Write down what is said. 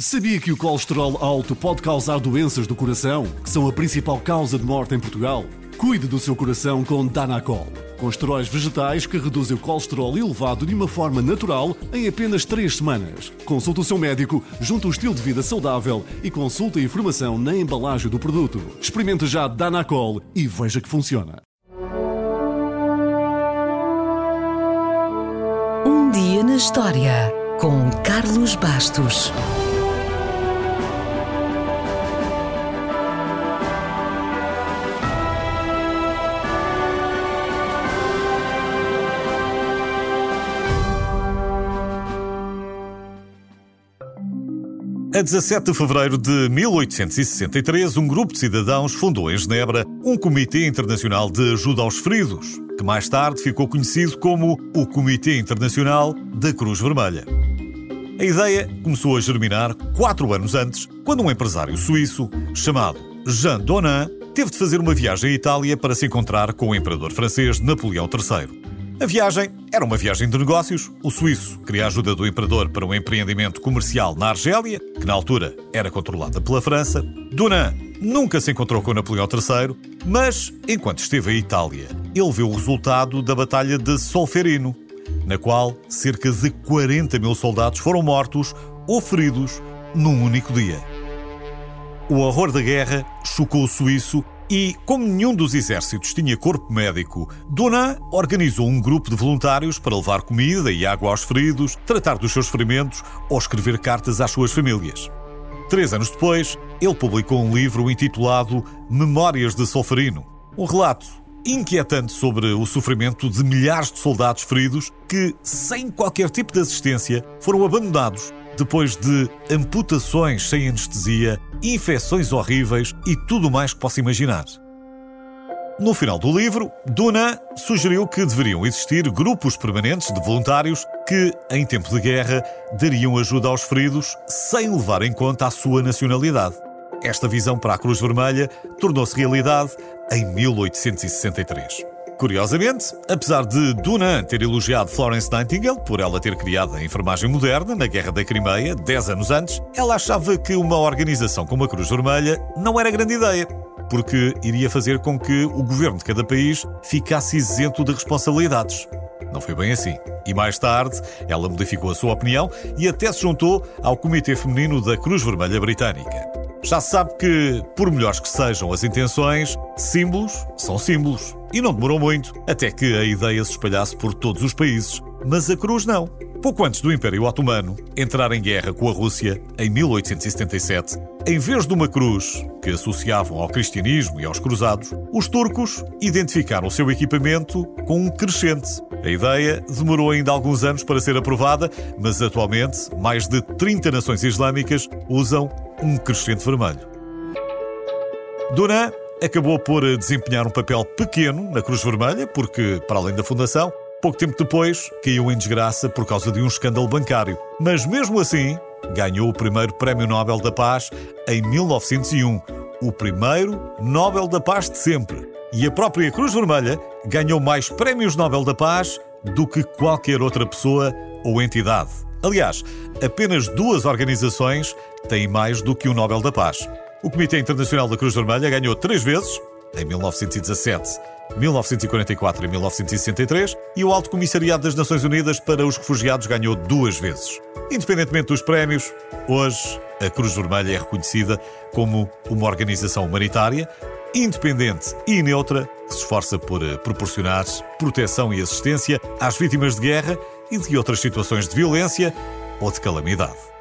Sabia que o colesterol alto pode causar doenças do coração, que são a principal causa de morte em Portugal? Cuide do seu coração com Danacol, com esteróis vegetais que reduzem o colesterol elevado de uma forma natural em apenas 3 semanas. Consulte o seu médico, junte um estilo de vida saudável e consulte a informação na embalagem do produto. Experimente já Danacol e veja que funciona. Um dia na história, com Carlos Bastos. A 17 de fevereiro de 1863, um grupo de cidadãos fundou em Genebra um Comitê Internacional de Ajuda aos Feridos, que mais tarde ficou conhecido como o Comitê Internacional da Cruz Vermelha. A ideia começou a germinar 4 anos antes, quando um empresário suíço chamado Jean Donan teve de fazer uma viagem à Itália para se encontrar com o imperador francês Napoleão III. A viagem era uma viagem de negócios. O suíço queria a ajuda do imperador para um empreendimento comercial na Argélia, que na altura era controlada pela França. Donan nunca se encontrou com Napoleão III, mas, enquanto esteve em Itália, ele viu o resultado da Batalha de Solferino, na qual cerca de 40 mil soldados foram mortos ou feridos num único dia. O horror da guerra chocou o suíço e, como nenhum dos exércitos tinha corpo médico, Donan organizou um grupo de voluntários para levar comida e água aos feridos, tratar dos seus ferimentos ou escrever cartas às suas famílias. 3 anos depois, ele publicou um livro intitulado Memórias de Solferino, um relato inquietante sobre o sofrimento de milhares de soldados feridos que, sem qualquer tipo de assistência, foram abandonados depois de amputações sem anestesia, infecções horríveis e tudo mais que possa imaginar. No final do livro, Donan sugeriu que deveriam existir grupos permanentes de voluntários que, em tempo de guerra, dariam ajuda aos feridos sem levar em conta a sua nacionalidade. Esta visão para a Cruz Vermelha tornou-se realidade em 1863. Curiosamente, apesar de Donan ter elogiado Florence Nightingale por ela ter criado a enfermagem moderna na Guerra da Crimeia, 10 anos antes, ela achava que uma organização como a Cruz Vermelha não era grande ideia, porque iria fazer com que o governo de cada país ficasse isento de responsabilidades. Não foi bem assim. E mais tarde, ela modificou a sua opinião e até se juntou ao Comitê Feminino da Cruz Vermelha Britânica. Já se sabe que, por melhores que sejam as intenções, símbolos são símbolos. E não demorou muito até que a ideia se espalhasse por todos os países. Mas a cruz não. Pouco antes do Império Otomano entrar em guerra com a Rússia, em 1877, em vez de uma cruz que associavam ao cristianismo e aos cruzados, os turcos identificaram o seu equipamento com um crescente. A ideia demorou ainda alguns anos para ser aprovada, mas atualmente mais de 30 nações islâmicas usam um crescente vermelho. Donan acabou por desempenhar um papel pequeno na Cruz Vermelha, porque, para além da fundação, pouco tempo depois caiu em desgraça por causa de um escândalo bancário. Mas mesmo assim, ganhou o primeiro Prémio Nobel da Paz em 1901, o primeiro Nobel da Paz de sempre. E a própria Cruz Vermelha ganhou mais Prémios Nobel da Paz do que qualquer outra pessoa ou entidade. Aliás, apenas 2 organizações têm mais do que o Nobel da Paz. O Comitê Internacional da Cruz Vermelha ganhou 3 vezes, em 1917, 1944 e 1963, e o Alto Comissariado das Nações Unidas para os Refugiados ganhou 2 vezes. Independentemente dos prémios, hoje a Cruz Vermelha é reconhecida como uma organização humanitária, independente e neutra, que se esforça por proporcionar proteção e assistência às vítimas de guerra e de outras situações de violência ou de calamidade.